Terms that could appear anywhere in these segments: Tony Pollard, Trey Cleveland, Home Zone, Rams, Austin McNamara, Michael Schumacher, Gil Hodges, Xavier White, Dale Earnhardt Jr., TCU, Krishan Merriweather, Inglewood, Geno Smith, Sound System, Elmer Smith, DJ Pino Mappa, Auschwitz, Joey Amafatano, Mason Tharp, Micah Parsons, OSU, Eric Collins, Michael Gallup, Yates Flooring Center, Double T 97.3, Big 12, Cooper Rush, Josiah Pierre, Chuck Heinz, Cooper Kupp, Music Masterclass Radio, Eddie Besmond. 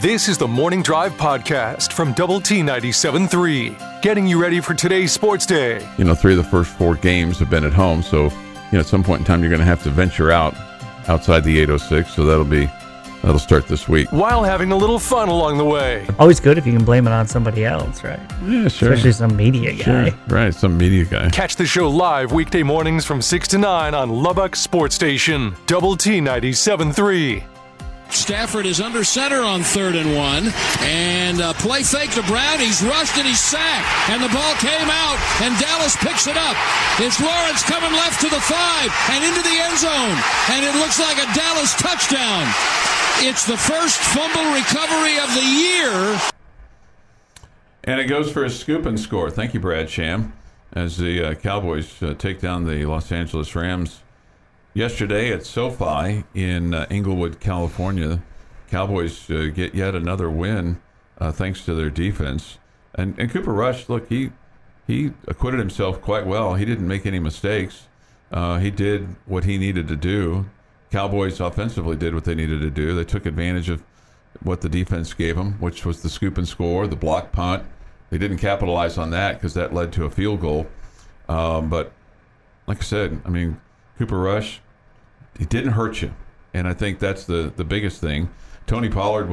This is the Morning Drive podcast from Double T 97.3, getting you ready for today's sports day. You know, three of the first four games have been at home, so at some point in time you're going to have to venture outside the 806. So that'll start this week. While having a little fun along the way. Always good if you can blame it on somebody else, right? Yeah, sure. Especially some media guy. Sure. Right, some media guy. Catch the show live weekday mornings from 6 to 9 on Lubbock Sports Station, Double T 97.3. Stafford is under center on 3rd and 1, and a play fake to Brown. He's rushed and he's sacked, and the ball came out, and Dallas picks it up. It's Lawrence coming left to the 5 and into the end zone, and it looks like a Dallas touchdown. It's the first fumble recovery of the year. And it goes for a scoop and score. Thank you, Brad Sham, as the Cowboys take down the Los Angeles Rams. Yesterday at SoFi in Inglewood, California, Cowboys get yet another win thanks to their defense. And Cooper Rush, look, he acquitted himself quite well. He didn't make any mistakes. He did what he needed to do. Cowboys offensively did what they needed to do. They took advantage of what the defense gave them, which was the scoop and score, the block punt. They didn't capitalize on that because that led to a field goal. But like I said, I mean, Cooper Rush, he didn't hurt you, and I think that's the biggest thing. Tony Pollard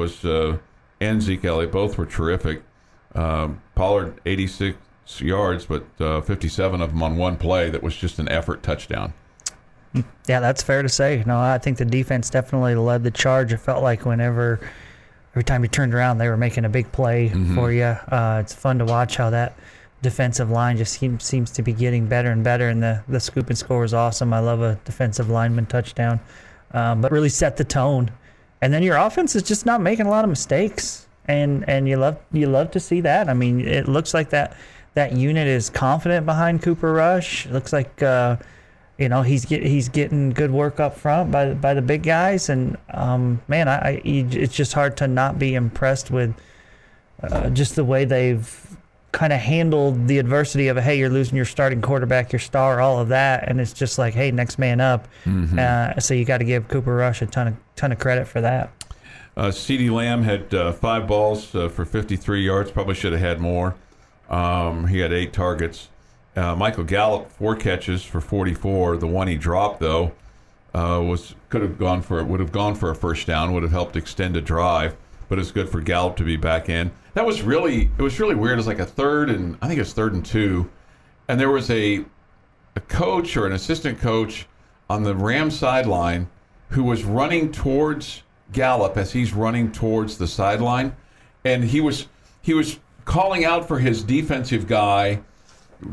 and Zeke Elliott both were terrific. Pollard, 86 yards, but 57 of them on one play that was just an effort touchdown. Yeah, that's fair to say. No, I think the defense definitely led the charge. It felt like every time you turned around, they were making a big play for you. It's fun to watch how that defensive line just seems to be getting better and better, and the scoop and score is awesome. I love a defensive lineman touchdown, but really set the tone. And then your offense is just not making a lot of mistakes, and you love to see that. I mean, it looks like that unit is confident behind Cooper Rush. It looks like he's getting good work up front by the big guys, and it's just hard to not be impressed with just the way they've kind of handled the adversity of, hey, you're losing your starting quarterback, your star, all of that, and it's just like, hey, next man up. So you got to give Cooper Rush a ton of credit for that. CeeDee Lamb had 5 balls for 53 yards. Probably should have had more. He had 8 targets. Michael Gallup, 4 catches for 44. The one he dropped though would have gone for a first down. Would have helped extend a drive. But it's good for Gallup to be back in. That was really weird. It was like a 3rd and 2, and there was a coach or an assistant coach on the Rams sideline who was running towards Gallup as he's running towards the sideline, and he was calling out for his defensive guy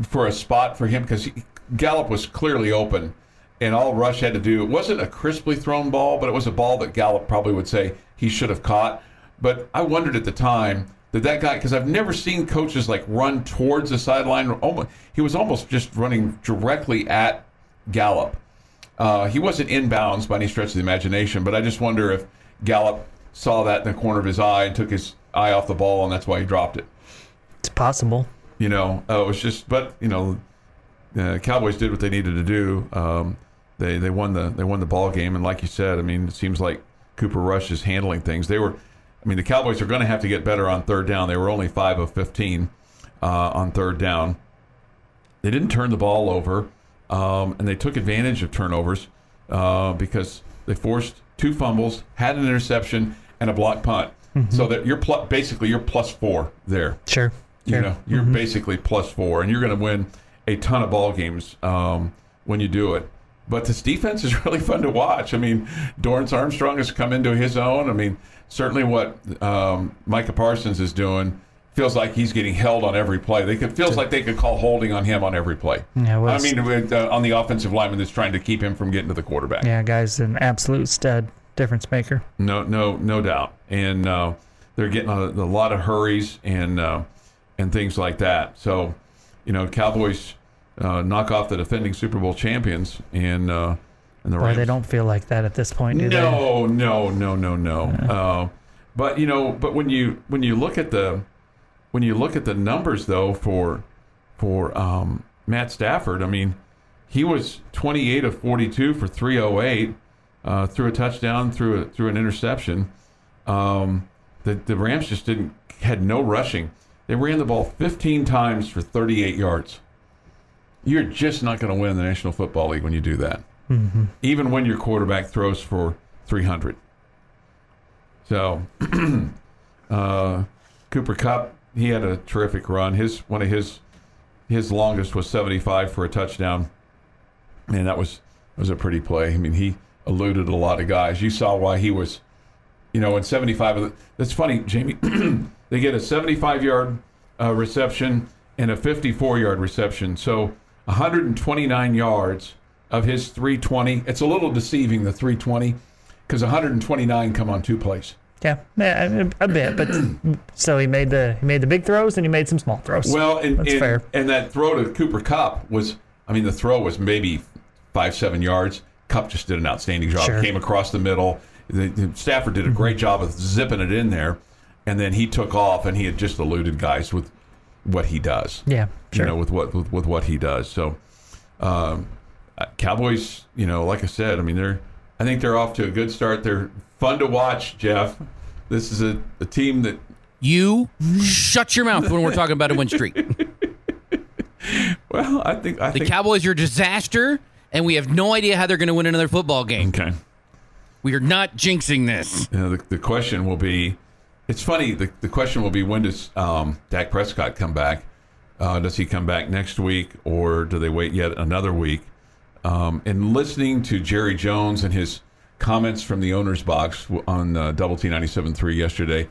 for a spot for him because Gallup was clearly open. And all Rush had to do, it wasn't a crisply thrown ball, but it was a ball that Gallup probably would say he should have caught. But I wondered at the time that guy, because I've never seen coaches like run towards the sideline. He was almost just running directly at Gallup. He wasn't inbounds by any stretch of the imagination, but I just wonder if Gallup saw that in the corner of his eye and took his eye off the ball, and that's why he dropped it. It's possible. It was just, but, Cowboys did what they needed to do. They won the ball game, and like you said, I mean, it seems like Cooper Rush is handling things. The Cowboys are going to have to get better on third down. They were only 5 of 15 on third down. They didn't turn the ball over, and they took advantage of turnovers because they forced 2 fumbles, had an interception, and a blocked punt. So that you're +4 there. Sure. You're basically +4, and you're going to win a ton of ball games when you do it. But this defense is really fun to watch. I mean, Dorrance Armstrong has come into his own. I mean, certainly what Micah Parsons is doing feels like he's getting held on every play. Feels like they could call holding on him on every play. Yeah, on the offensive lineman that's trying to keep him from getting to the quarterback. Yeah, guy's an absolute stud, difference maker. No doubt. And they're getting a lot of hurries and things like that. So, Cowboys knock off the defending Super Bowl champions and the Rams. They don't feel like that at this point, do they? No. But when you look at the numbers though for Matt Stafford, I mean, he was 28 of 42 for 308, threw a touchdown, through an interception. The Rams just had no rushing. They ran the ball 15 times for 38 yards. You're just not going to win the National Football League when you do that, even when your quarterback throws for 300. So Cooper Kupp, he had a terrific run. His longest was 75 for a touchdown, and that was a pretty play. I mean, he eluded a lot of guys. You saw why he was, in 75. That's funny, Jamie. They get a 75-yard reception and a 54-yard reception. So 129 yards of his 320. It's a little deceiving, the 320, because 129 come on two plays. Yeah, a bit. But so he made the big throws and he made some small throws. Well, that's fair. And that throw to Cooper Kupp was, the throw was maybe 5-7 yards. Kupp just did an outstanding job. Sure. Came across the middle. Stafford did a great job of zipping it in there, and then he took off, and he had just eluded guys with what he does. Yeah, sure. With what he does. So, Cowboys, like I said, I think they're off to a good start. They're fun to watch, Jeff. This is a team that you shut your mouth when we're talking about a win streak. Well, I think Cowboys are a disaster, and we have no idea how they're going to win another football game. Okay. We are not jinxing this. The question will be, it's funny, the question will be, when does Dak Prescott come back? Does he come back next week, or do they wait yet another week? And listening to Jerry Jones and his comments from the owner's box on Double T 97.3 yesterday,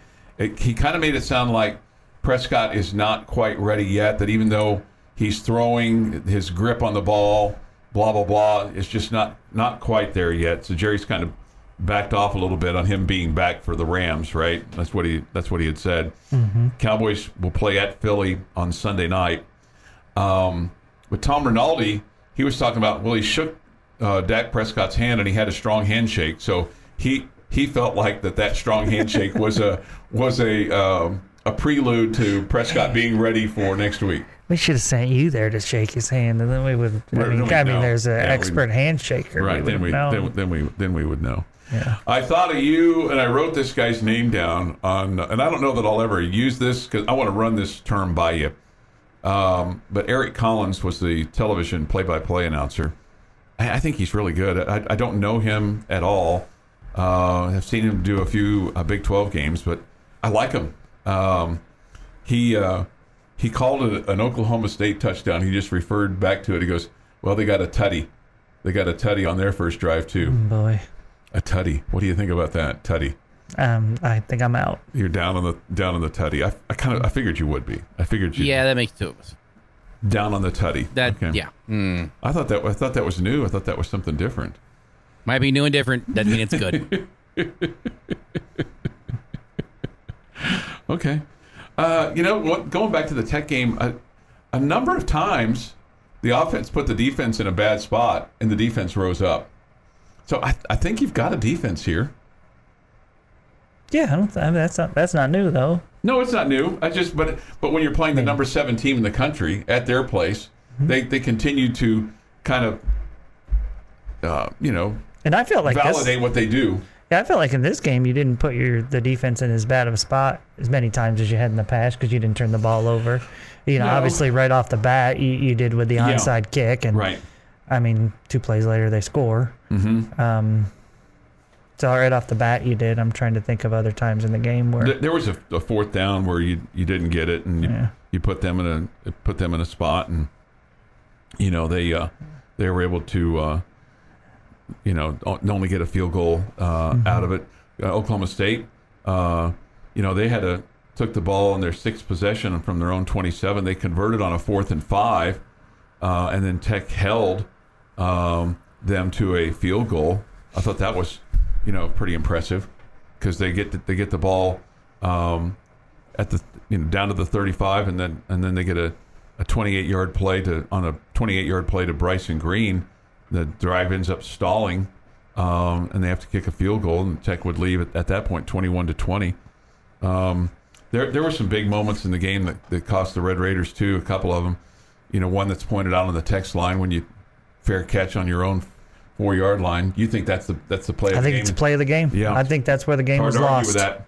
he kind of made it sound like Prescott is not quite ready yet, that even though he's throwing, his grip on the ball, blah, blah, blah, it's just not quite there yet. So Jerry's kind of backed off a little bit on him being back for the Rams, right? That's what he had said. Mm-hmm. Cowboys will play at Philly on Sunday night. With Tom Rinaldi, he was talking about, he shook Dak Prescott's hand and he had a strong handshake. So he felt like that strong handshake was a prelude to Prescott being ready for next week. We should have sent you there to shake his hand, and then we would. There's an expert handshaker. Right. Then we would know. Yeah. I thought of you, and I wrote this guy's name down on, and I don't know that I'll ever use this because I want to run this term by you. But Eric Collins was the television play-by-play announcer. I think he's really good. I don't know him at all. I've seen him do a few Big 12 games, but I like him. He called it an Oklahoma State touchdown. He just referred back to it. He goes, "Well, they got a tutty. They got a tutty on their first drive too." Boy. A tutty. What do you think about that, tutty? I think I'm out. You're down on the tutty. I figured you would be. I figured you. Yeah, that makes two of us. Down on the tutty. Yeah. Mm. I thought that was new. I thought that was something different. Might be new and different. Doesn't mean it's good. Okay. Going back to the Tech game, a number of times the offense put the defense in a bad spot and the defense rose up. So I think you've got a defense here. Yeah, that's not new though. No, it's not new. But when you're playing the number 7 team in the country at their place, they continue to kind of and I feel like validate what they do. Yeah, I felt like in this game you didn't put the defense in as bad of a spot as many times as you had in the past because you didn't turn the ball over. Obviously right off the bat you did with the onside kick, and right. 2 plays later they score. Mm-hmm. So right off the bat you did. I'm trying to think of other times in the game where there was a fourth down where you didn't get it, and you put them in a spot, and they were able to only get a field goal out of it. Oklahoma State, they took the ball in their 6th possession from their own 27. They converted on a 4th and 5, and then Tech held them to a field goal. I thought that was, pretty impressive because they get the ball at the down to the 35, and then they get a 28-yard play to Bryson Green. The drive ends up stalling, and they have to kick a field goal, and Tech would leave at that point 21-20. There were some big moments in the game that cost the Red Raiders too. A couple of them, one that's pointed out on the text line when you fair catch on your own 4-yard line. You think that's the play of the game? I think it's the play of the game. Yeah, I think that's where the game was lost. Hard to argue with that.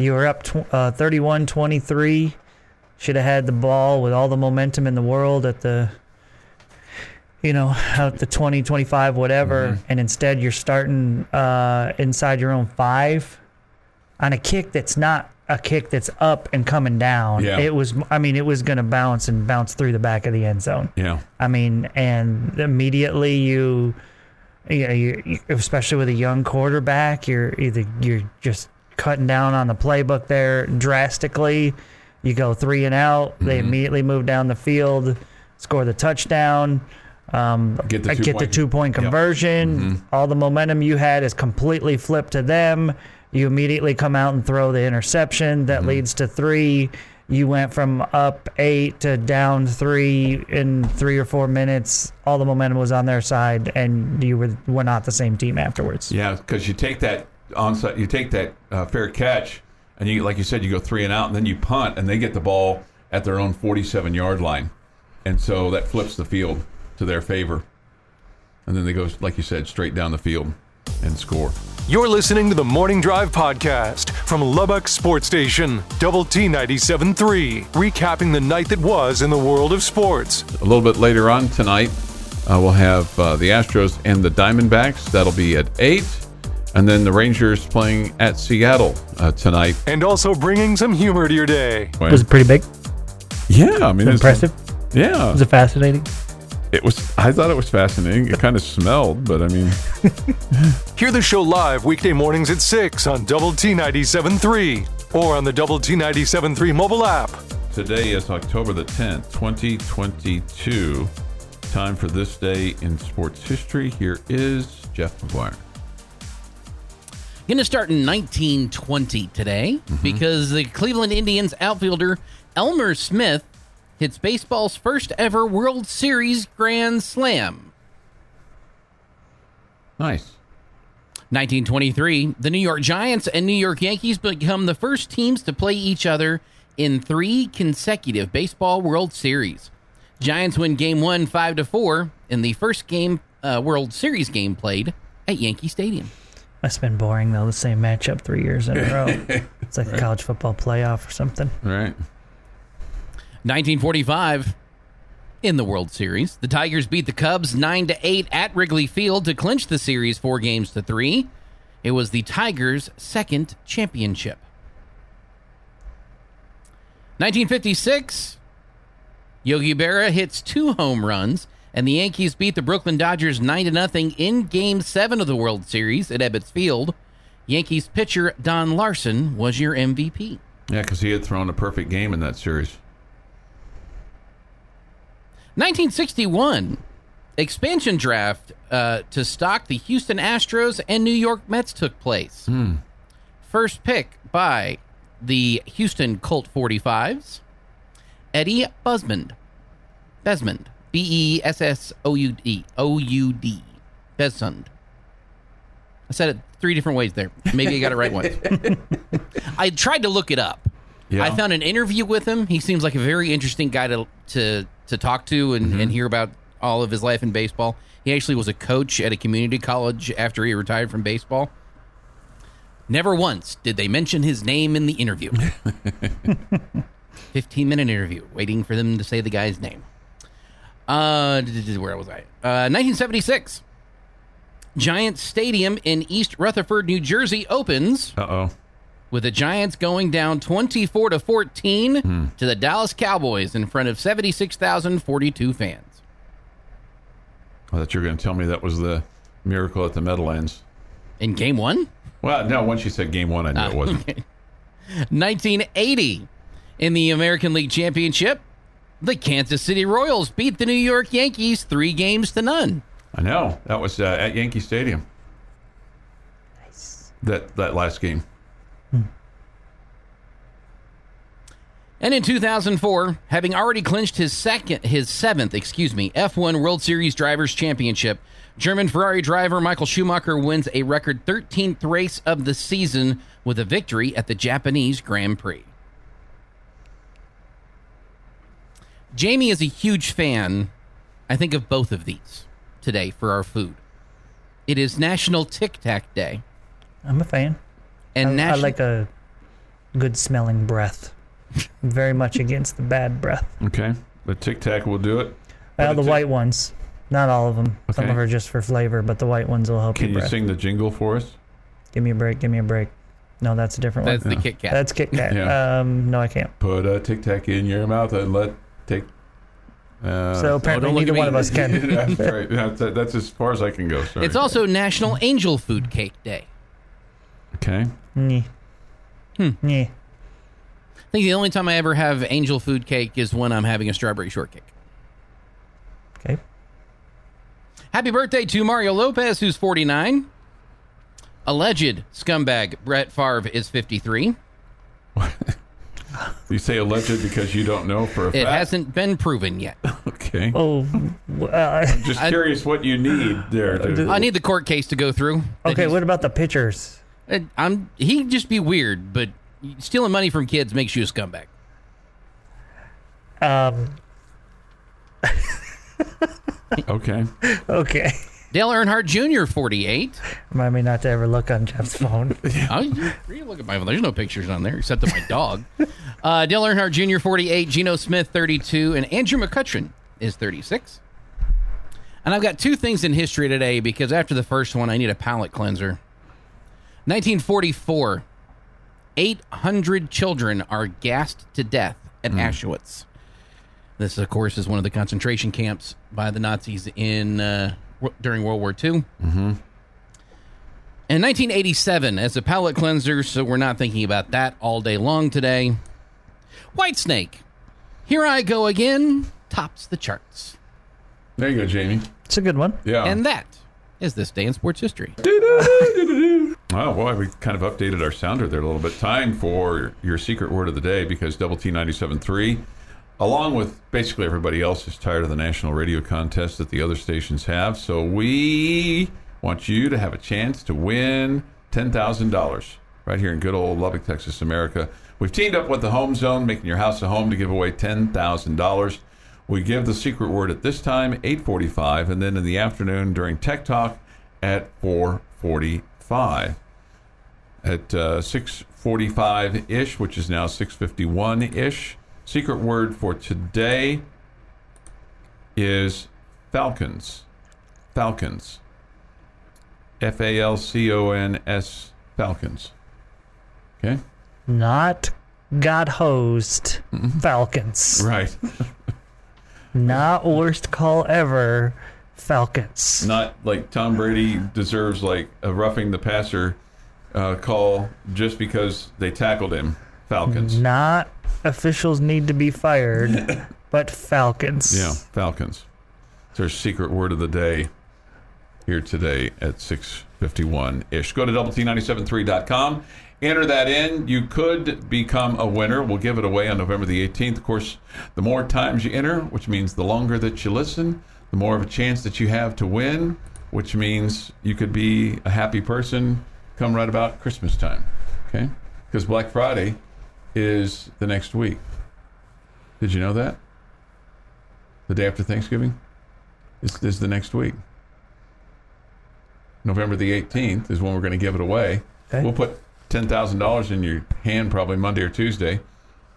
You were up 31-23. Should have had the ball with all the momentum in the world at the, you know, at the 20, 25, whatever. Mm-hmm. And instead you're starting inside your own five on a kick that's not a kick that's up and coming down. Yeah. It was, I mean, it was going to bounce and bounce through the back of the end zone. Yeah. I mean, and immediately you especially with a young quarterback, you're just cutting down on the playbook there drastically. You go three and out. They immediately move down the field, score the touchdown, get the 2-point conversion. Yep. Mm-hmm. All the momentum you had is completely flipped to them. You immediately come out and throw the interception that leads to three. You went from up 8 to down 3 in 3 or 4 minutes. All the momentum was on their side, and you were not the same team afterwards. Yeah, because you take that onside, you take that fair catch, and you, like you said, you go three and out, and then you punt, and they get the ball at their own 47-yard line, and so that flips the field to their favor, and then they go, like you said, straight down the field and score. You're listening to the Morning Drive podcast from Lubbock Sports Station, Double T 97.3, recapping the night that was in the world of sports. A little bit later on tonight, we'll have the Astros and the Diamondbacks. That'll be at 8. And then the Rangers playing at Seattle tonight. And also bringing some humor to your day. Was it pretty big? Yeah. I mean, it was impressive. Yeah. Was it fascinating? It was. I thought it was fascinating. It kind of smelled, but I mean. Hear the show live weekday mornings at 6 on Double T 97.3 or on the Double T 97.3 mobile app. Today is October the 10th, 2022. Time for This Day in Sports History. Here is Jeff McGuire. Going to start in 1920 today because the Cleveland Indians outfielder Elmer Smith hits baseball's first ever World Series grand slam. Nice. 1923, the New York Giants and New York Yankees become the first teams to play each other in 3 consecutive baseball World Series. Giants win Game 1 5-4 in the first game World Series game played at Yankee Stadium. That's been boring, though, the same matchup 3 years in a row. It's like a college football playoff or something. Right. 1945, in the World Series, the Tigers beat the Cubs 9-8 at Wrigley Field to clinch the series 4-3. It was the Tigers' second championship. 1956, Yogi Berra hits 2 home runs, and the Yankees beat the Brooklyn Dodgers 9-0 in Game 7 of the World Series at Ebbets Field. Yankees pitcher Don Larson was your MVP. Yeah, because he had thrown a perfect game in that series. 1961, expansion draft to stock the Houston Astros and New York Mets took place. First pick by the Houston Colt 45s, Eddie Besmond. Besmond, B-E-S-S-O-U-D, O-U-D, Besmond. I said it 3 different ways there. Maybe I got it right once. I tried to look it up. Yeah. I found an interview with him. He seems like a very interesting guy to talk to and hear about all of his life in baseball. He actually was a coach at a community college after he retired from baseball. Never once did they mention his name in the interview. 15-minute interview, waiting for them to say the guy's name. Where was I? 1976. Giants Stadium in East Rutherford, New Jersey opens with the Giants going down 24-14 to the Dallas Cowboys in front of 76,042 fans. I thought you were going to tell me that was the miracle at the Meadowlands. In Game 1? Well, no, once you said Game 1, I knew it wasn't. Okay. 1980, in the American League Championship, the Kansas City Royals beat the New York Yankees 3-0. I know. That was at Yankee Stadium. Nice. That last game. And in 2004, having already clinched his seventh, F1 World Series Drivers' Championship, German Ferrari driver Michael Schumacher wins a record 13th race of the season with a victory at the Japanese Grand Prix. Jamie is a huge fan, I think, of both of these today for our food. It is National Tic Tac Day. I'm a fan. And I like a good-smelling breath. I'm very much against the bad breath. Okay. The Tic Tac will do it. Well, the white ones. Not all of them. Okay. Some of them are just for flavor, but the white ones will help you. Can you sing the jingle for us? Give me a break. Give me a break. No, that's a different one. That's the Kit Kat. That's Kit Kat. Yeah. No, I can't. Put a Tic Tac in your mouth and let Tic. So apparently neither one of us can. That's right. That's as far as I can go. Sorry. It's also National Angel Food Cake Day. Okay. Nee. Nee. I think the only time I ever have angel food cake is when I'm having a strawberry shortcake. Okay. Happy birthday to Mario Lopez, who's 49. Alleged scumbag Brett Favre is 53. What? You say alleged because you don't know for a fact? It hasn't been proven yet. Okay. Oh, I'm just curious what you need there. I need the court case to go through. Okay, what about the pictures? He'd just be weird, but stealing money from kids makes you a scumbag. Okay. Okay. Dale Earnhardt Jr., 48. Remind me not to ever look on Jeff's phone. You look at my phone. There's no pictures on there except of my dog. Dale Earnhardt Jr., 48. Geno Smith, 32. And Andrew McCutcheon is 36. And I've got two things in history today because after the first one, I need a palate cleanser. 1944. 800 children are gassed to death at Auschwitz. This, of course, is one of the concentration camps by the Nazis during World War II. Mm-hmm. In 1987, as a palate cleanser, so we're not thinking about that all day long today, Whitesnake, Here I Go Again, tops the charts. There you go, Jamie. It's a good one. Yeah. And that is this day in sports history. Oh, well, we kind of updated our sounder there a little bit. Time for your secret word of the day because Double T 97.3, along with basically everybody else, is tired of the national radio contest that the other stations have. So we want you to have a chance to win $10,000 right here in good old Lubbock, Texas, America. We've teamed up with the Home Zone, making your house a home, to give away $10,000. We give the secret word at this time, 8:45, and then in the afternoon during Tech Talk at 4:45. At 6:45-ish, which is now 6:51-ish. Secret word for today is Falcons. Falcons. F-A-L-C-O-N-S. Falcons. Okay? Not got hosed. Falcons. Right. Not worst call ever. Falcons. Not like Tom Brady deserves like a roughing the passer call just because they tackled him. Falcons. Not officials need to be fired, but Falcons. Yeah, Falcons. It's our secret word of the day here today at 6:51-ish. Go to DoubleT97.3.com. Enter that in. You could become a winner. We'll give it away on November the 18th. Of course, the more times you enter, which means the longer that you listen, the more of a chance that you have to win, which means you could be a happy person come right about Christmas time, okay? Because Black Friday is the next week. Did you know that? The day after Thanksgiving is the next week. November the 18th is when we're going to give it away. Okay. We'll put $10,000 in your hand probably Monday or Tuesday.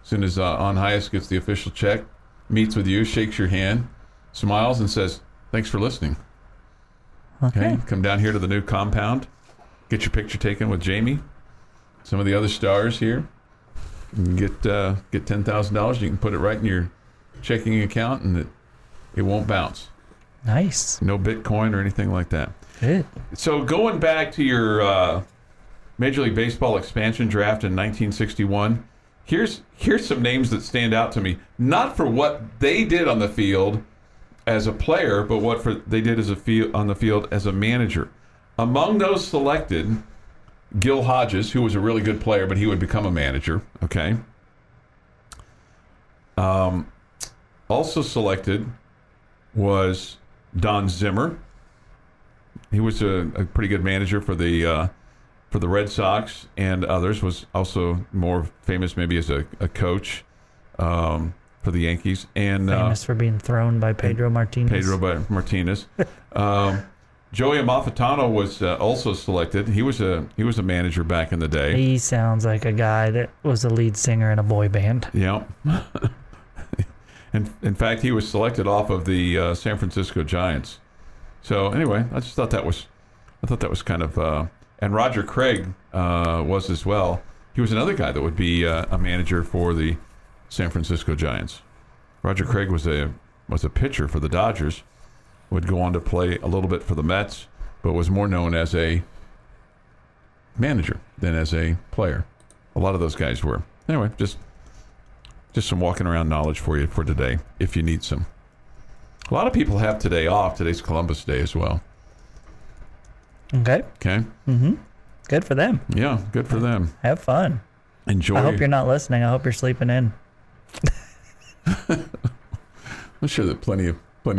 As soon as On Highest gets the official check, meets with you, shakes your hand, smiles and says, thanks for listening. Okay. Come down here to the new compound. Get your picture taken with Jamie. Some of the other stars here. You can get $10,000. You can put it right in your checking account and it won't bounce. Nice. No Bitcoin or anything like that. Good. So going back to your Major League Baseball expansion draft in 1961, here's some names that stand out to me. Not for what they did on the field as a player, but they did as on the field as a manager. Among those selected, Gil Hodges, who was a really good player, but he would become a manager, okay? Also selected was Don Zimmer. He was a pretty good manager for the Red Sox and others, was also more famous maybe as a coach. For the Yankees. And famous for being thrown by Pedro Martinez. Joey Amafatano was also selected. He was a manager back in the day. He sounds like a guy that was a lead singer in a boy band. Yeah. In fact, he was selected off of the San Francisco Giants. So anyway, I just thought that was kind of and Roger Craig was as well. He was another guy that would be a manager for the San Francisco Giants. Roger Craig was a pitcher for the Dodgers, would go on to play a little bit for the Mets, but was more known as a manager than as a player. A lot of those guys were. Anyway, just some walking around knowledge for you for today, if you need some. A lot of people have today off. Today's Columbus Day as well. Okay. Mm-hmm. Good for them. Yeah, good for them. Have fun. Enjoy. I hope you're not listening. I hope you're sleeping in. I'm sure that plenty of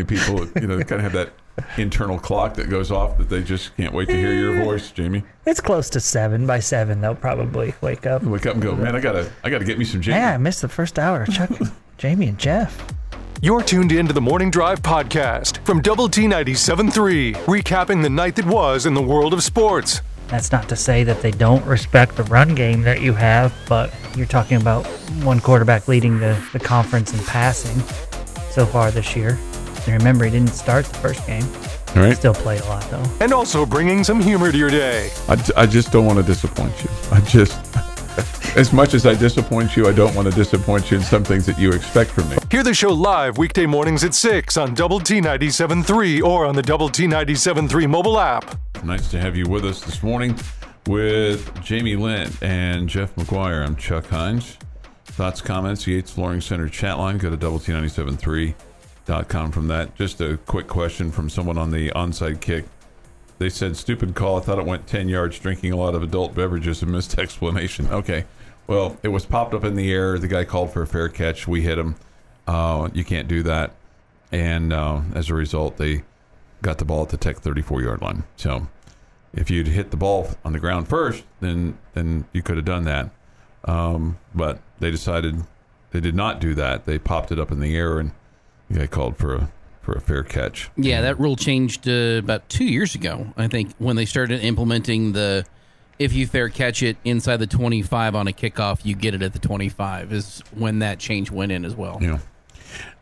people, kind of have that internal clock that goes off that they just can't wait to hear your voice, Jamie. It's close to 7. By 7, they'll probably wake up. And go, man, I gotta get me some Jamie. Yeah, I missed the first hour of Chuck, Jamie, and Jeff. You're tuned in to the Morning Drive podcast from Double T 97.3, recapping the night that was in the world of sports. That's not to say that they don't respect the run game that you have, but you're talking about one quarterback leading the conference in passing so far this year. And remember, he didn't start the first game. All right. He still played a lot, though. And also bringing some humor to your day. I just don't want to disappoint you. As much as I disappoint you, I don't want to disappoint you in some things that you expect from me. Hear the show live weekday mornings at 6 on Double T 97.3 or on the Double T 97.3 mobile app. Nice to have you with us this morning with Jamie Lent and Jeff McGuire. I'm Chuck Heinz. Thoughts, comments, Yates Flooring Center chat line. Go to doublet97.3.com from that. Just a quick question from someone on the onside kick. They said, stupid call. I thought it went 10 yards drinking a lot of adult beverages and missed explanation. Okay. Well, it was popped up in the air. The guy called for a fair catch. We hit him. You can't do that. And as a result, they got the ball at the Tech 34-yard line. So if you'd hit the ball on the ground first, then you could have done that. But they decided they did not do that. They popped it up in the air, and the guy called for a fair catch. Yeah, that rule changed about 2 years ago, I think, when they started implementing the if you fair catch it inside the 25 on a kickoff, you get it at the 25, is when that change went in as well. Yeah.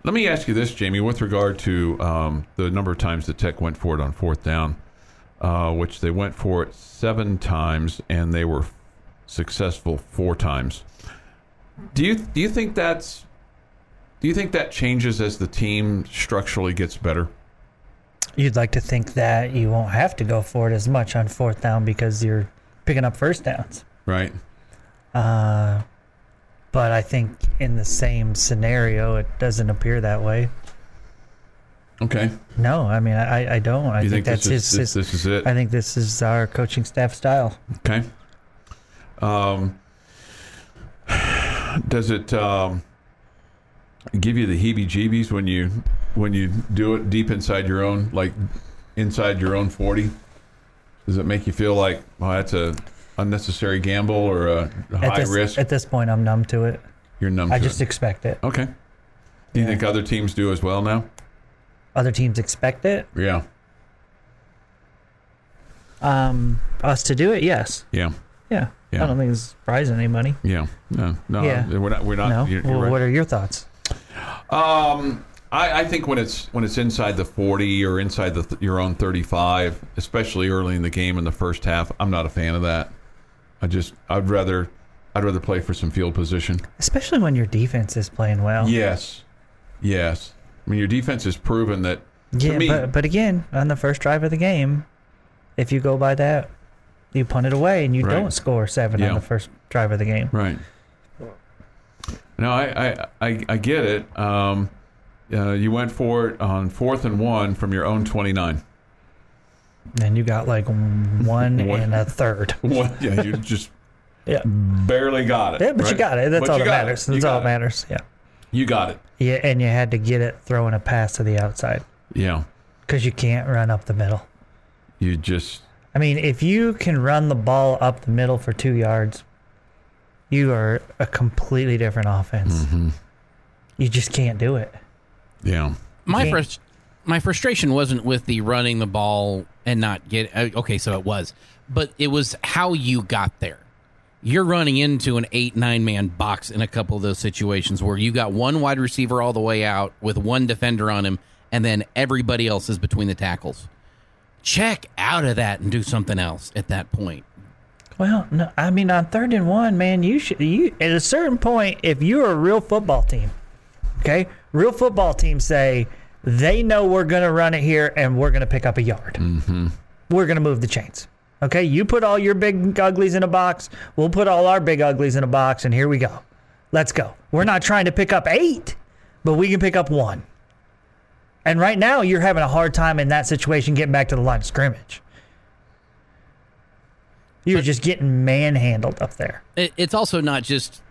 Let me ask you this, Jamie, with regard to the number of times the Tech went for it on fourth down, which they went for it 7 times, and they were successful 4 times. Do you think that changes as the team structurally gets better? You'd like to think that you won't have to go for it as much on fourth down because you're picking up first downs. Right. But I think in the same scenario, it doesn't appear that way. Okay. No, I mean, I don't. I think that's this is it. I think this is our coaching staff style. Okay. Does it give you the heebie-jeebies when you do it deep inside your own, like inside your own 40? Does it make you feel like, oh, that's a unnecessary gamble or a high risk? At this point, I'm numb to it. You're numb to it. I just expect it. Okay. Do you think other teams do as well now? Other teams expect it? Yeah. Us to do it? Yes. Yeah. I don't think it's surprising anybody. Yeah. No. Yeah. We're not. No. You're right. What are your thoughts? I think when it's inside the 40 or inside your own 35, especially early in the game in the first half, I'm not a fan of that. I'd rather play for some field position, especially when your defense is playing well. Yes. I mean, your defense has proven that. Yeah, to me, but again, on the first drive of the game, if you go by that, you punt it away and you don't score 7 on the first drive of the game. Right. No, I get it. You went for it on 4th and 1 from your own 29. And you got like one and a third. You just barely got it. Yeah, but you got it. That's all that matters. That's all that matters. Yeah. You got it. Yeah, and you had to get it throwing a pass to the outside. Yeah. Because you can't run up the middle. I mean, if you can run the ball up the middle for 2 yards, you are a completely different offense. Mm-hmm. You just can't do it. Yeah. My frustration wasn't with the running the ball and not get okay. So it was, but it was how you got there. You're running into an 8-9 man box in a couple of those situations where you got one wide receiver all the way out with one defender on him, and then everybody else is between the tackles. Check out of that and do something else at that point. Well, no, I mean, on 3rd and 1, man, you should. You, at a certain point, if you're a real football team, okay, real football teams say they know we're going to run it here and we're going to pick up a yard. Mm-hmm. We're going to move the chains. Okay, you put all your big uglies in a box. We'll put all our big uglies in a box, and here we go. Let's go. We're not trying to pick up 8, but we can pick up 1. And right now, you're having a hard time in that situation getting back to the line of scrimmage. You're just getting manhandled up there. It's also not just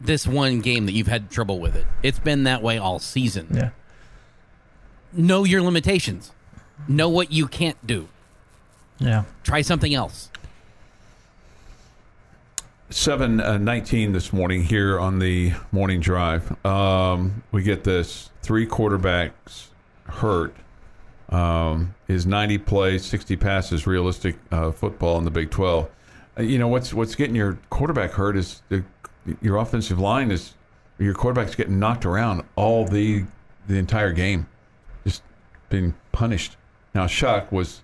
this one game that you've had trouble with it. It's been that way all season. Yeah. Know your limitations. Know what you can't do. Yeah. Try something else. 7:19 this morning here on the Morning Drive. We get this. 3 quarterbacks hurt. Is 90 plays, 60 passes realistic football in the Big 12? You know, what's getting your quarterback hurt is your offensive line is your quarterback's getting knocked around all the entire game, just being punished. Now, Chuck was,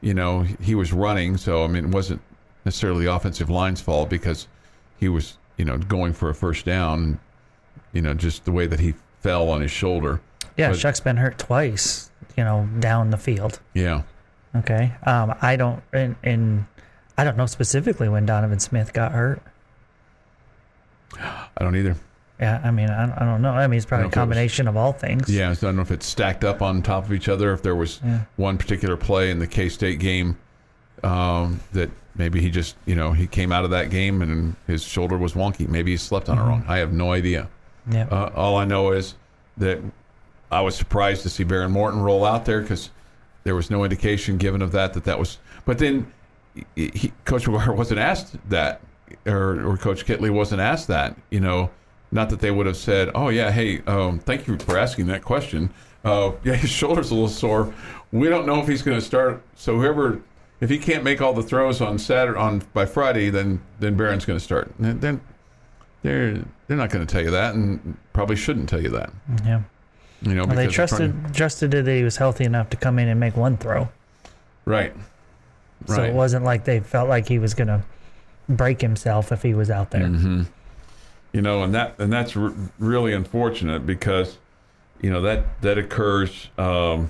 you know, he was running, so, I mean, it wasn't necessarily the offensive line's fault because he was, you know, going for a first down, you know, just the way that he fell on his shoulder. Yeah, but Chuck's been hurt twice, you know, down the field. Yeah. Okay. I don't know specifically when Donovan Smith got hurt. I don't either. Yeah, I mean, I don't know. I mean, it's probably a combination of all things. Yeah, so I don't know if it's stacked up on top of each other, if there was one particular play in the K-State game that maybe he just, you know, he came out of that game and his shoulder was wonky. Maybe he slept on it wrong. I have no idea. Yeah. All I know is that I was surprised to see Baron Morton roll out there because there was no indication given of that was. But then Coach McGuire wasn't asked that, or Coach Kitley wasn't asked that. You know, not that they would have said, "Oh yeah, hey, thank you for asking that question. Yeah, his shoulder's a little sore. We don't know if he's going to start. So whoever, if he can't make all the throws on Saturday by Friday, then Baron's going to start." And then they're not going to tell you that, and probably shouldn't tell you that. Yeah. You know, well, they trusted that he was healthy enough to come in and make one throw. Right. So it wasn't like they felt like he was going to break himself if he was out there. Mm-hmm. You know, and that's really unfortunate because, you know, that occurs, you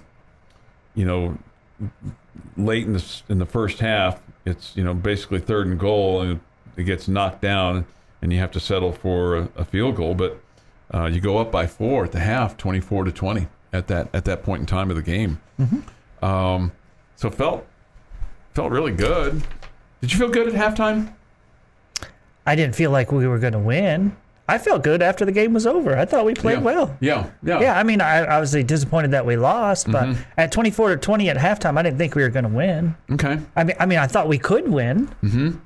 know, late in the first half. It's, you know, basically 3rd and goal, and it gets knocked down, and you have to settle for a field goal, but. You go up by 4 at the half, 24-20 at that point in time of the game. Mm-hmm. So felt really good. Did you feel good at halftime? I didn't feel like we were going to win. I felt good after the game was over. I thought we played well. Yeah. Yeah. I mean, I obviously disappointed that we lost, but at 24-20 at halftime, I didn't think we were going to win. Okay. I mean, I thought we could win. Mm-hmm.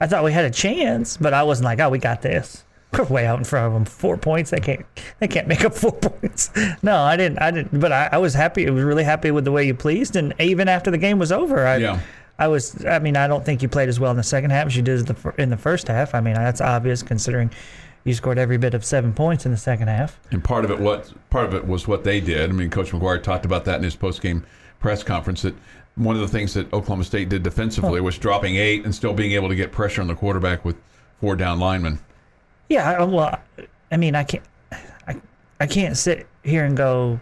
I thought we had a chance, but I wasn't like, oh, we got this. We're way out in front of them. 4 points. They can't make up 4 points. No, I didn't. But I was happy. I was really happy with the way you pleased. And even after the game was over, I was. I mean, I don't think you played as well in the second half as you did in the first half. I mean, that's obvious considering you scored every bit of 7 points in the second half. And part of it was what they did. I mean, Coach McGuire talked about that in his post-game press conference. That one of the things that Oklahoma State did defensively was dropping 8 and still being able to get pressure on the quarterback with 4 down linemen. Yeah, well, I mean, I can't sit here and go,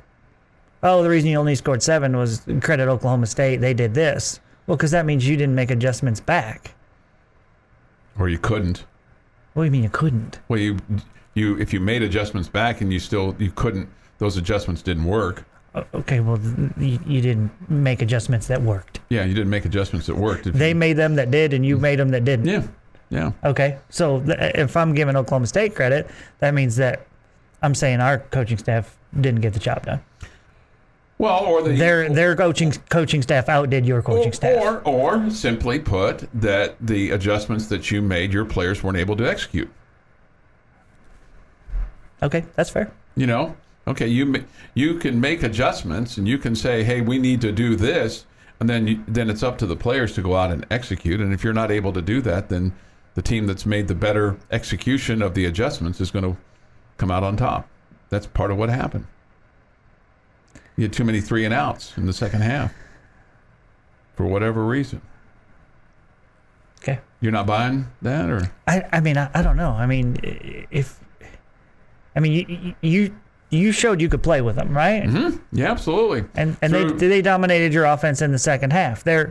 oh, the reason you only scored 7 was credit Oklahoma State. They did this. Well, because that means you didn't make adjustments back. Or you couldn't. What do you mean you couldn't? Well, you if you made adjustments back and you couldn't, those adjustments didn't work. Okay, well, you didn't make adjustments that worked. Yeah, you didn't make adjustments that worked. They made them that did, and you made them that didn't. Yeah. Yeah. Okay. So if I'm giving Oklahoma State credit, that means that I'm saying our coaching staff didn't get the job done. Well, or their coaching staff outdid your coaching staff. Or simply put, that the adjustments that you made, your players weren't able to execute. Okay, that's fair. You know, okay, you can make adjustments, and you can say, hey, we need to do this. And then it's up to the players to go out and execute. And if you're not able to do that, then the team that's made the better execution of the adjustments is going to come out on top. That's part of what happened. You had too many 3-and-outs in the second half for whatever reason. Okay. You're not buying that, or? I mean, I don't know. I mean, you showed you could play with them, right? Mm-hmm. Yeah, absolutely. And they dominated your offense in the second half. Their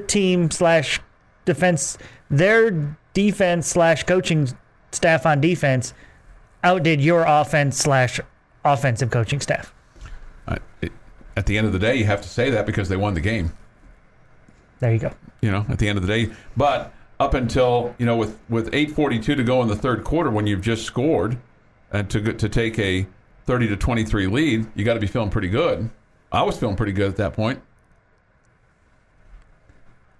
team / defense, their defense / coaching staff on defense outdid your offense / offensive coaching staff. At the end of the day, you have to say that because they won the game. There you go. You know, at the end of the day, but up until, you know, with 8:42 to go in the third quarter, when you've just scored. And to take a 30-23 lead, you got to be feeling pretty good. I was feeling pretty good at that point.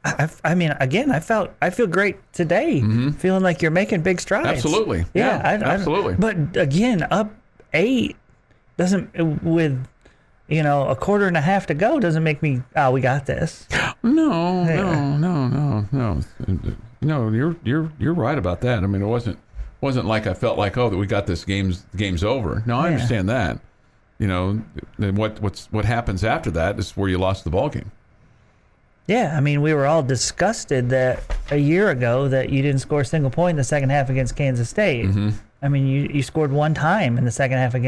I feel great today. Mm-hmm. Feeling like you're making big strides. Absolutely. Yeah, absolutely. But again, up 8 doesn't, with, you know, a quarter and a half to go, doesn't make me, oh, we got this. No. No, you're right about that. I mean, it wasn't like I felt like, oh, that we got this, game's over. No, I understand that. You know, and what happens after that is where you lost the ball game. Yeah, I mean, we were all disgusted that a year ago that you didn't score a single point in the second half against Kansas State. Mm-hmm. I mean, you scored one time in the second half in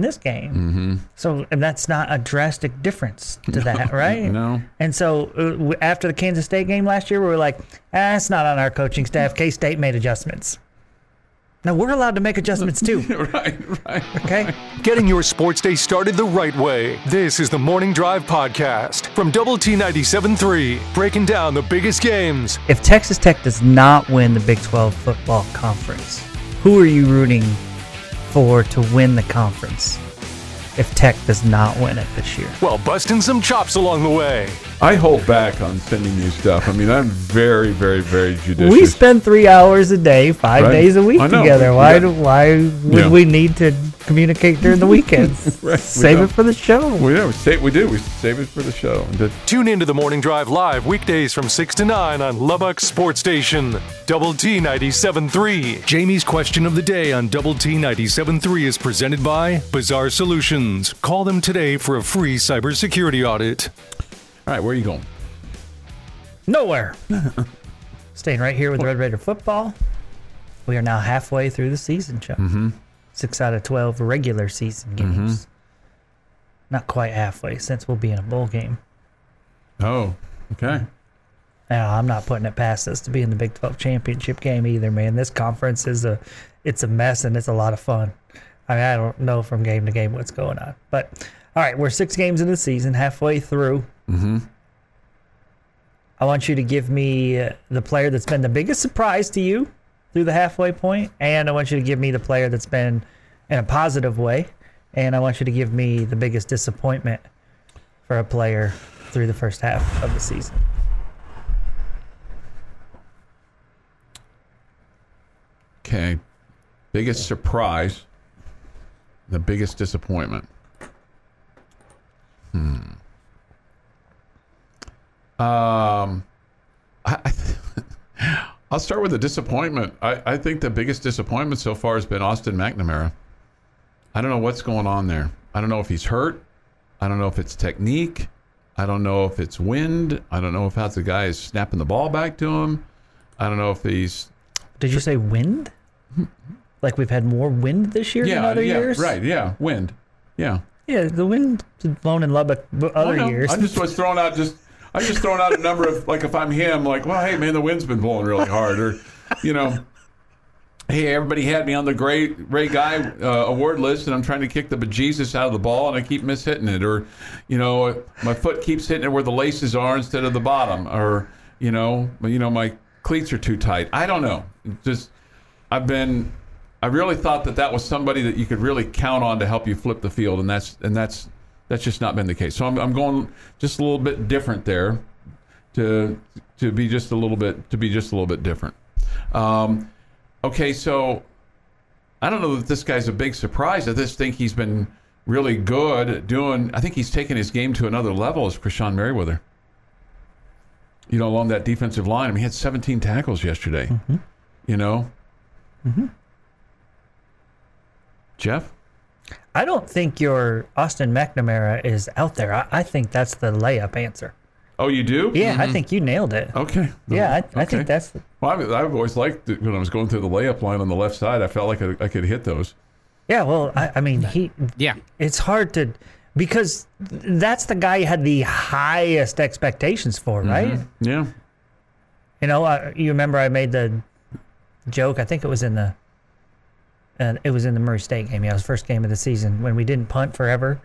this game. Mm-hmm. So, and that's not a drastic difference to that, right? No. And so after the Kansas State game last year, we were like, it's not on our coaching staff. K-State made adjustments. Now, we're allowed to make adjustments, too. Right. Okay? Right. Getting your sports day started the right way. This is the Morning Drive Podcast from Double T 97.3, breaking down the biggest games. If Texas Tech does not win the Big 12 football conference, who are you rooting for to win the conference if Tech does not win it this year? Well, busting some chops along the way. I hold back on sending you stuff. I mean, I'm very, very, very judicious. We spend 3 hours a day, five days a week together. Why would we need to communicate during the weekends? Right. Save it for the show. We save it for the show. Tune into the Morning Drive live weekdays from 6 to 9 on Lubbock Sports Station. Double T 97.3. Jamie's question of the day on Double T 97.3 is presented by Bizarre Solutions. Call them today for a free cybersecurity audit. All right, where are you going? Nowhere. Staying right here with Red Raider football. We are now halfway through the season, Chuck. Mm-hmm. 6 out of 12 regular season games. Mm-hmm. Not quite halfway, since we'll be in a bowl game. Oh, okay. Now, I'm not putting it past us to be in the Big 12 championship game either, man. This conference is a mess, and it's a lot of fun. I mean, I don't know from game to game what's going on. But, all right, we're 6 games into the season, halfway through. Mm-hmm. I want you to give me the player that's been the biggest surprise to you through the halfway point, and I want you to give me the player that's been in a positive way, and I want you to give me the biggest disappointment for a player through the first half of the season. Okay. Biggest surprise, the biggest disappointment. I'll start with a disappointment. I think the biggest disappointment so far has been Austin McNamara. I don't know what's going on there. I don't know if he's hurt. I don't know if it's technique. I don't know if it's wind. I don't know if how the guy is snapping the ball back to him. I don't know if he's... Did you say wind? Like we've had more wind this year than other years? Right, wind. Yeah. Yeah, the wind blown in Lubbock other years. I just was throwing out throwing out a number of, like, if I'm him, like, well, hey, man, the wind's been blowing really hard. Or, you know, hey, everybody had me on the Ray Guy award list, and I'm trying to kick the bejesus out of the ball, and I keep mishitting it. Or, you know, my foot keeps hitting it where the laces are instead of the bottom. Or, you know, my cleats are too tight. I don't know. I really thought that was somebody that you could really count on to help you flip the field, and that's. That's just not been the case. So I'm going just a little bit different there, to be just a little bit different. Okay, so I don't know that this guy's a big surprise. I just think he's been really good, doing, I think he's taken his game to another level, is Krishan Merriweather. You know, along that defensive line. I mean, he had 17 tackles yesterday. Mm-hmm. You know? Mm-hmm. Jeff? I don't think your Austin McNamara is out there. I think that's the layup answer. Oh, you do? Yeah, mm-hmm. I think you nailed it. Okay. Yeah, I think that's... Well, I've always liked it when I was going through the layup line on the left side. I felt like I could hit those. Yeah, well, I mean, he... Yeah. It's hard to... Because that's the guy you had the highest expectations for, right? Mm-hmm. Yeah. You know, you remember I made the joke, I think it was in the... And it was in the Murray State game. Yeah, it was the first game of the season when we didn't punt forever.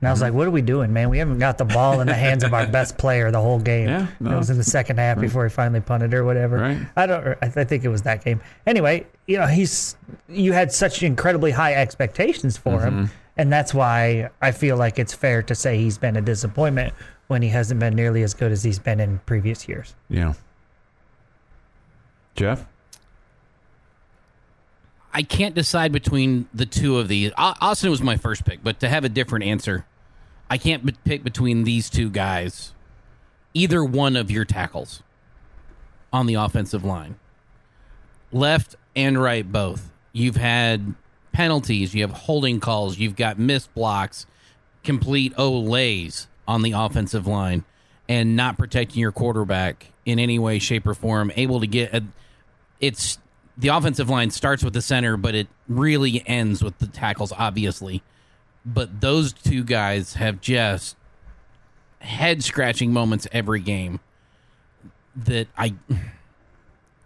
And I was like, what are we doing, man? We haven't got the ball in the hands of our best player the whole game. Yeah, no. It was in the second half before he finally punted or whatever. Right. I think it was that game. Anyway, you know, you had such incredibly high expectations for him. And that's why I feel like it's fair to say he's been a disappointment when he hasn't been nearly as good as he's been in previous years. Yeah. Jeff? I can't decide between the two of these. Austin was my first pick, but to have a different answer, I can't pick between these two guys, either one of your tackles on the offensive line. Left and right both. You've had penalties. You have holding calls. You've got missed blocks, complete olays on the offensive line, and not protecting your quarterback in any way, shape, or form. Able to get it's... The offensive line starts with the center, but it really ends with the tackles, obviously. But those two guys have just head-scratching moments every game.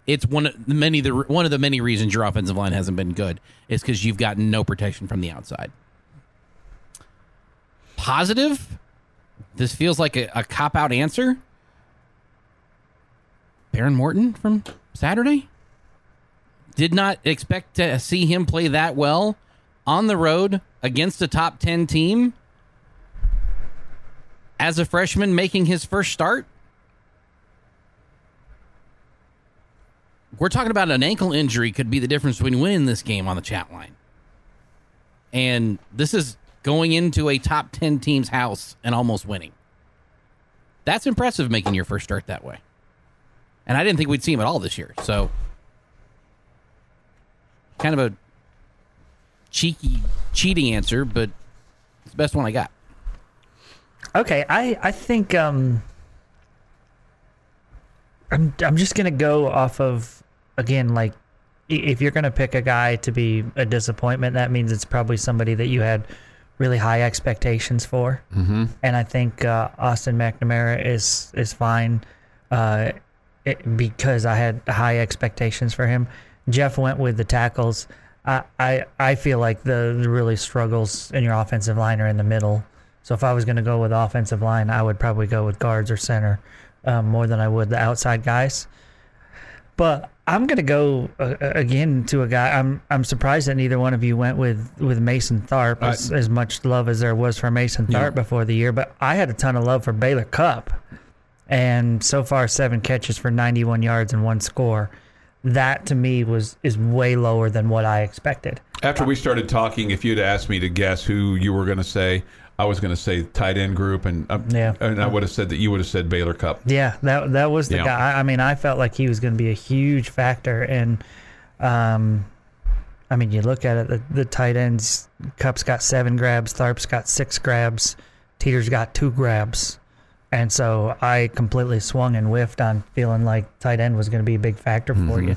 It's one of the many reasons your offensive line hasn't been good is because you've gotten no protection from the outside. Positive? This feels like a cop-out answer. Baron Morton from Saturday? Did not expect to see him play that well on the road against a top 10 team as a freshman making his first start. We're talking about an ankle injury could be the difference between winning this game on the chat line. And this is going into a top 10 team's house and almost winning. That's impressive, making your first start that way. And I didn't think we'd see him at all this year, so... Kind of a cheeky, cheating answer, but it's the best one I got. Okay, I think I'm just going to go off of, again, like, if you're going to pick a guy to be a disappointment, that means it's probably somebody that you had really high expectations for. Mm-hmm. And I think Austin McNamara is fine because I had high expectations for him. Jeff went with the tackles. I feel like the really struggles in your offensive line are in the middle. So if I was going to go with offensive line, I would probably go with guards or center more than I would the outside guys. But I'm going to go again to a guy. I'm surprised that neither one of you went with Mason Tharp, as much love as there was for Mason Tharp before the year. But I had a ton of love for Baylor Cup. And so far, 7 catches for 91 yards and 1 score. That, to me, is way lower than what I expected. After we started talking, if you'd asked me to guess who you were going to say, I was going to say tight end group, and I would have said that you would have said Baylor Cup. Yeah, that was the guy. I mean, I felt like he was going to be a huge factor. And, I mean, you look at it, the tight ends, Cup's got 7 grabs, Tharp's got 6 grabs, Teeter's got 2 grabs. And so I completely swung and whiffed on feeling like tight end was going to be a big factor for you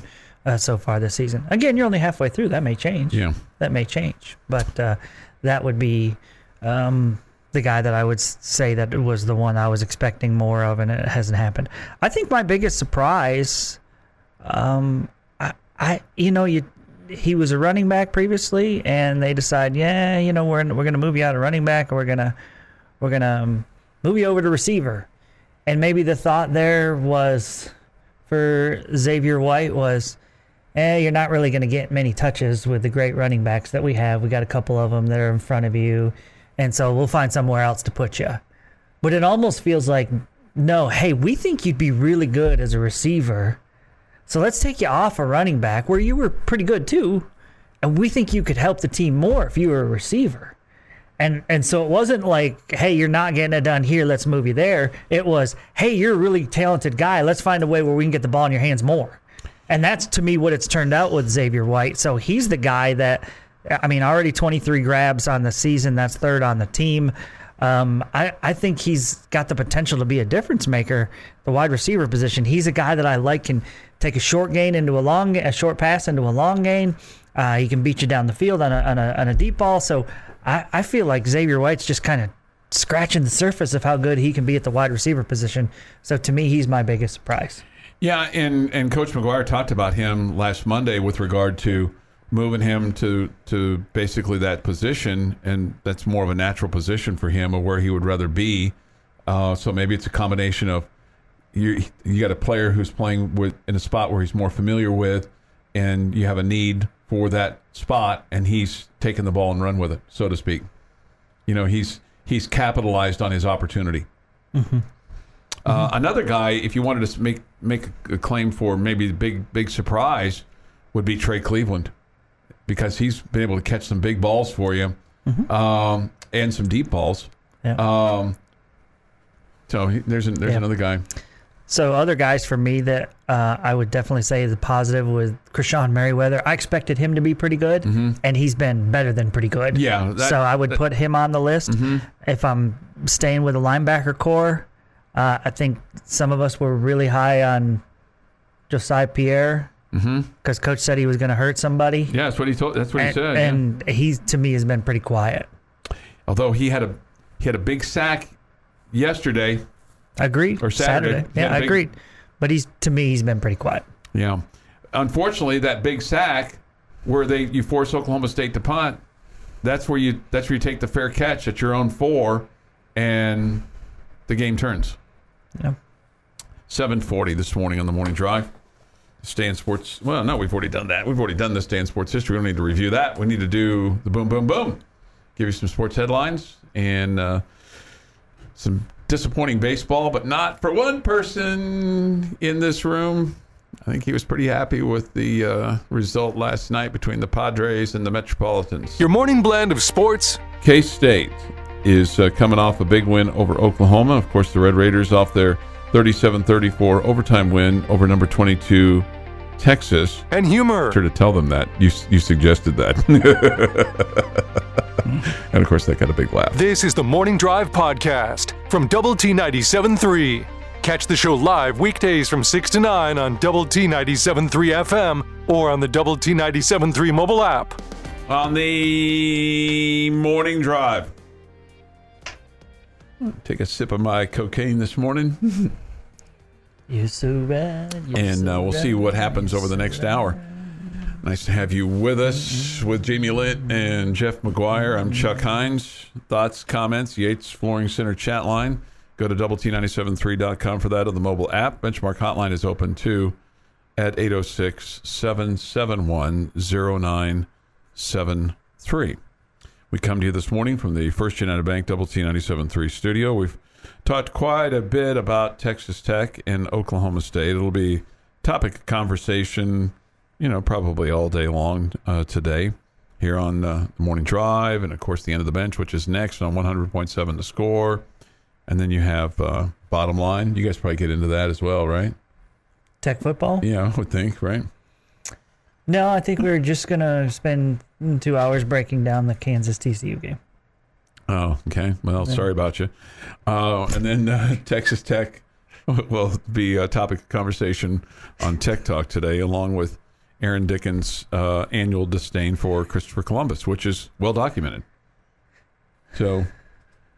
so far this season. Again, you're only halfway through. That may change. Yeah. That may change. But that would be the guy that I would say that it was the one I was expecting more of, and it hasn't happened. I think my biggest surprise, he was a running back previously, and they decide, we're going to move you out of running back, and we're going to move you over to receiver. And maybe the thought there was for Xavier White was, you're not really going to get many touches with the great running backs that we have. We got a couple of them that are in front of you, and so we'll find somewhere else to put you. But it almost feels like, no, hey, we think you'd be really good as a receiver, so let's take you off a running back where you were pretty good too, and we think you could help the team more if you were a receiver. And so it wasn't like, hey, you're not getting it done here, let's move you there. It was, hey, you're a really talented guy, let's find a way where we can get the ball in your hands more. And that's, to me, what it's turned out with Xavier White. So he's the guy that, I mean, already 23 grabs on the season. That's third on the team. I think he's got the potential to be a difference maker, the wide receiver position. He's a guy that I like, can take a short gain into a short pass into a long gain. He can beat you down the field on a deep ball. So I feel like Xavier White's just kind of scratching the surface of how good he can be at the wide receiver position. So to me, he's my biggest surprise. Yeah, and Coach McGuire talked about him last Monday with regard to moving him to basically that position, and that's more of a natural position for him, or where he would rather be. So maybe it's a combination of you got a player who's playing in a spot where he's more familiar with, and you have a need for that spot, and he's taken the ball and run with it, so to speak. You know, he's capitalized on his opportunity. Mm-hmm. Another guy, if you wanted to make a claim for maybe the big surprise, would be Trey Cleveland, because he's been able to catch some big balls for you, mm-hmm. And some deep balls. Yeah. So there's another guy. So other guys for me that I would definitely say the positive with Krishan Merriweather. I expected him to be pretty good, mm-hmm. and he's been better than pretty good. Yeah. So I would put him on the list. Mm-hmm. If I'm staying with a linebacker core, I think some of us were really high on Josiah Pierre, because mm-hmm. Coach said he was going to hurt somebody. Yeah, that's what he said. And yeah. He, to me, has been pretty quiet. Although he had a big sack yesterday. Agreed. Or Saturday. Yeah, agreed. But he's been pretty quiet. Yeah. Unfortunately, that big sack where you force Oklahoma State to punt, that's where you take the fair catch at your own 4, and the game turns. Yeah. 7:40 this morning on the Morning Drive. Stay in sports. Well, no, we've already done that. We've already done this day in sports history. We don't need to review that. We need to do the boom, boom, boom. Give you some sports headlines and some disappointing baseball, but not for one person in this room. I think he was pretty happy with the result last night between the Padres and the Metropolitans. Your morning blend of sports. K-State is coming off a big win over Oklahoma. Of course, the Red Raiders off their 37-34 overtime win over number 22 Texas. And Humor. Sure to tell them that. You suggested that. And, of course, they got a big laugh. This is the Morning Drive podcast from Double T 97.3. Catch the show live weekdays from 6 to 9 on Double T 97.3 FM or on the Double T 97.3 mobile app. On the Morning Drive. Take a sip of my cocaine this morning. You're so right. We'll see what happens over the next hour. Nice to have you with us, with Jamie Lent and Jeff McGuire. I'm Chuck Heinz. Thoughts, comments, Yates Flooring Center chat line. Go to doublet97.3.com for that on the mobile app. Benchmark hotline is open, too, at 806-771-0973. We come to you this morning from the First United Bank Double T 97.3 studio. We've talked quite a bit about Texas Tech and Oklahoma State. It'll be topic of conversation, you know, probably all day long today here on the Morning Drive, and, of course, the End of the Bench, which is next on 100.7 The Score. And then you have Bottom Line. You guys probably get into that as well, right? Tech football? Yeah, I would think, right? No, I think we're just going to spend 2 hours breaking down the Kansas TCU game. Oh, okay. Well, sorry about you. And then Texas Tech will be a topic of conversation on Tech Talk today, along with Aaron Dickens' annual disdain for Christopher Columbus, which is well documented. So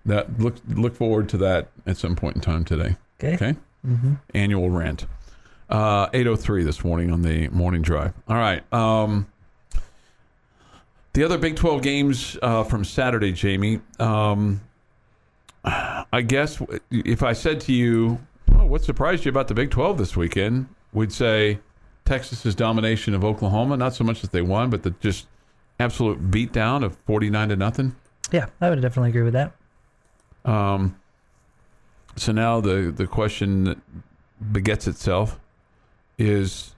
that look forward to that at some point in time today. Okay? Mm-hmm. Annual rant. 8:03 this morning on the Morning Drive. All right. The other Big 12 games from Saturday, Jamie. I guess if I said to you, oh, what surprised you about the Big 12 this weekend, we'd say Texas's domination of Oklahoma. Not so much that they won, but the just absolute beatdown of 49-0. Yeah, I would definitely agree with that. So now the question that begets itself. Is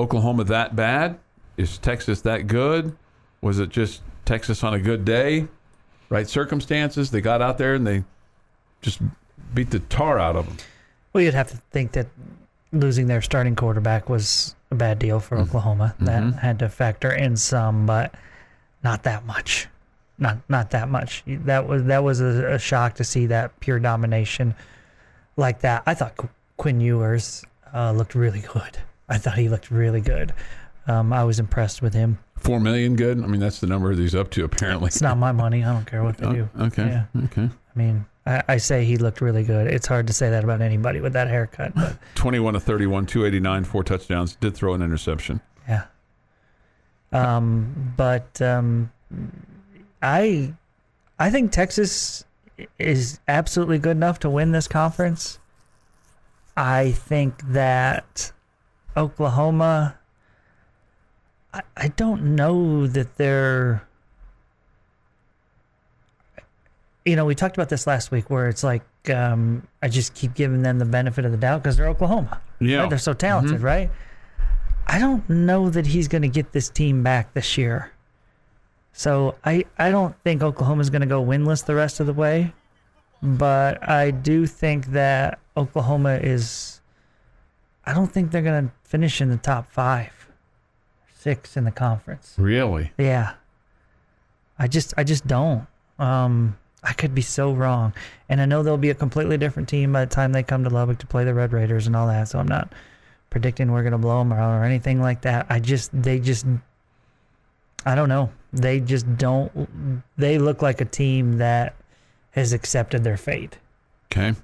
Oklahoma that bad? Is Texas that good? Was it just Texas on a good day? right circumstances, they got out there and they just beat the tar out of them. Well, you'd have to think that losing their starting quarterback was a bad deal for Oklahoma. That had to factor in some, but not that much. Not that much. That was a shock to see that pure domination like that. I thought Quinn Ewers looked really good. I thought he looked really good. I was impressed with him. $4 million good? I mean, that's the number that he's up to, apparently. It's not my money. I don't care what they do. Okay. Yeah. Okay. I mean, I say he looked really good. It's hard to say that about anybody with that haircut. But 21 to 31, 289, 4 touchdowns. Did throw an interception. Yeah. I think Texas is absolutely good enough to win this conference. I think that Oklahoma, I don't know that they're, you know, we talked about this last week where it's like I just keep giving them the benefit of the doubt because they're Oklahoma. Yeah. Right? They're so talented, right? I don't know that he's going to get this team back this year. So I don't think Oklahoma's going to go winless the rest of the way, but I do think that Oklahoma is, I don't think they're going to finish in the top 5 or 6 in the conference. Really? Yeah. I just don't. I could be so wrong. And I know they'll be a completely different team by the time they come to Lubbock to play the Red Raiders and all that. So I'm not predicting we're going to blow them out or anything like that. I don't know. They just don't. They look like a team that has accepted their fate. Okay.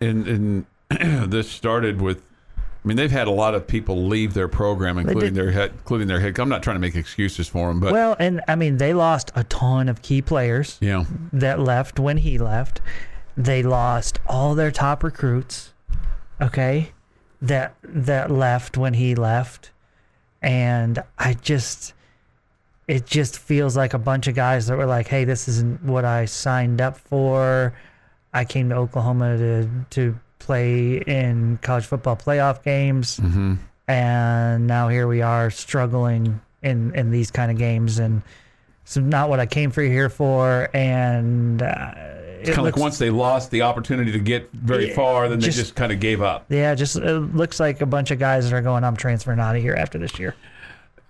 And this started with, I mean, they've had a lot of people leave their program, including their head. I'm not trying to make excuses for them, but well, and I mean, they lost a ton of key players. Yeah. That left when he left. They lost all their top recruits. Okay. That left when he left, and it just feels like a bunch of guys that were like, hey, this isn't what I signed up for. I came to Oklahoma to play in college football playoff games, and now here we are struggling in these kind of games, and it's not what I came here for. And it's kind of like once they lost the opportunity to get very far, then they just kind of gave up. Yeah, it looks like a bunch of guys that are going, I'm transferring out of here after this year.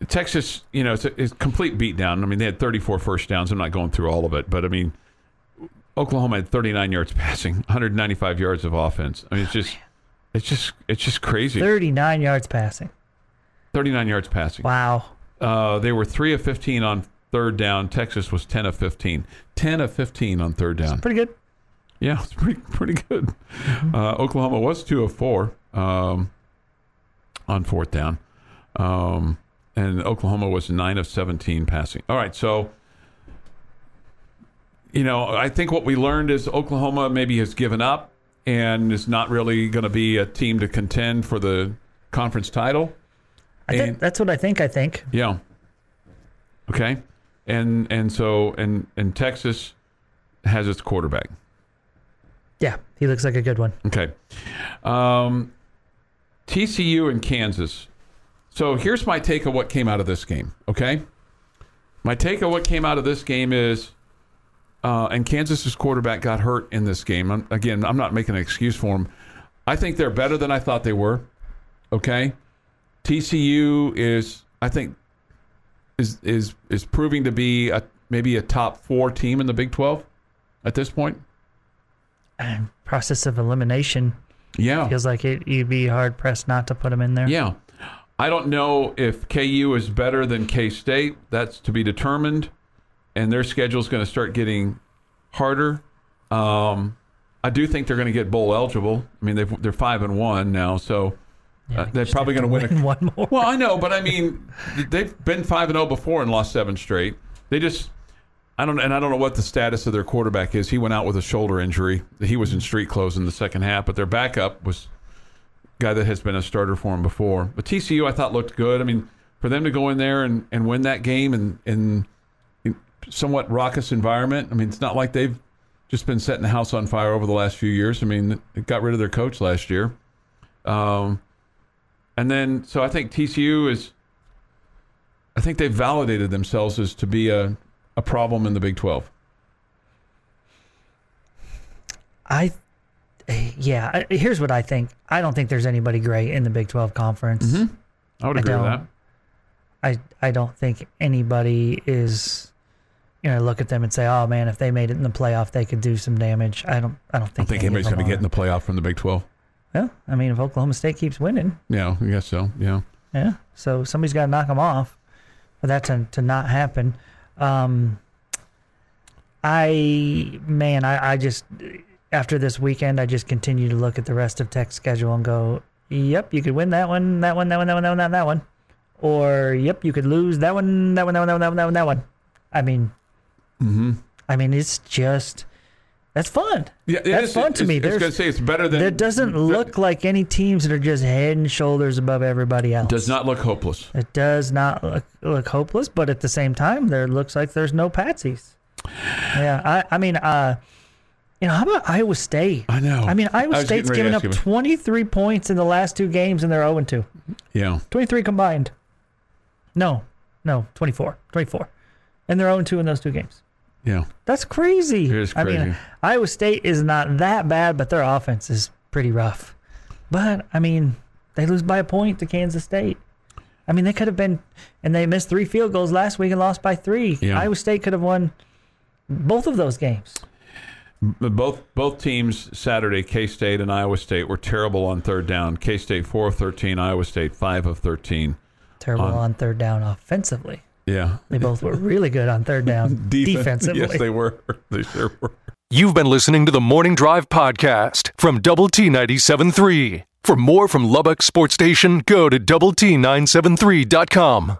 Texas, you know, it's a complete beatdown. I mean, they had 34 first downs. I'm not going through all of it, but I mean, Oklahoma had 39 yards passing, 195 yards of offense. I mean, it's just crazy. 39 yards passing. 39 yards passing. Wow. They were 3 of 15 on third down. Texas was 10 of 15. 10 of 15 on third down. That's pretty good. Yeah, it's pretty good. Oklahoma was 2 of 4 on fourth down. And Oklahoma was 9 of 17 passing. All right, so, you know, I think what we learned is Oklahoma maybe has given up and is not really going to be a team to contend for the conference title. That's what I think. Yeah. Okay. And so Texas has its quarterback. Yeah, he looks like a good one. Okay. TCU and Kansas. So here's my take of what came out of this game, okay? My take of what came out of this game is, and Kansas's quarterback got hurt in this game. I'm not making an excuse for him. I think they're better than I thought they were, okay? TCU is proving to be maybe a top 4 team in the Big 12 at this point. Process of elimination. Yeah. Feels like you'd be hard-pressed not to put them in there. Yeah. I don't know if KU is better than K-State. That's to be determined, and their schedule is going to start getting harder. I do think they're going to get bowl eligible. I mean, they're 5-1 now, so they're probably going to win one more. Well, I know, but I mean, they've been 5-0 before and lost 7 straight. They just, I don't know what the status of their quarterback is. He went out with a shoulder injury. He was in street clothes in the second half, but their backup was guy that has been a starter for him before. But TCU, I thought, looked good. I mean, for them to go in there and win that game in somewhat raucous environment, I mean, it's not like they've just been setting the house on fire over the last few years. I mean, it got rid of their coach last year. And then, so I think TCU I think they've validated themselves as to be a problem in the Big 12. Yeah, here's what I think. I don't think there's anybody great in the Big 12 conference. Mm-hmm. I would agree with that. I don't think anybody is, you know, look at them and say, oh man, if they made it in the playoff, they could do some damage. I don't think anybody's going to get in the playoff from the Big 12. Well, I mean, if Oklahoma State keeps winning. Yeah, I guess so. Yeah. Yeah. So somebody's got to knock them off for that to not happen. I just, after this weekend, I just continue to look at the rest of Tech's schedule and go, yep, you could win that one. Or, yep, you could lose that one. I mean, it's just, that's fun. Yeah, that's fun to me. I was going to say, it's better than. It doesn't look like any teams that are just head and shoulders above everybody else. Does not look hopeless. It does not look hopeless, but at the same time, there looks like there's no patsies. Yeah, you know, how about Iowa State? I know. I mean, Iowa State's given up 23 points in the last two games, and they're 0-2. Yeah. 23 combined. No, 24. And they're 0-2 in those two games. Yeah. That's crazy. It is crazy. I mean, Iowa State is not that bad, but their offense is pretty rough. But, I mean, they lose by a point to Kansas State. I mean, they could have been, and they missed 3 field goals last week and lost by 3. Yeah. Iowa State could have won both of those games. Both teams Saturday, K-State and Iowa State, were terrible on third down. K-State 4 of 13, Iowa State 5 of 13. Terrible on third down offensively. Yeah. They both were really good on third down defensively. Yes, they were. They sure were. You've been listening to the Morning Drive podcast from Double T 97.3. For more from Lubbock Sports Station, go to doublet973.com.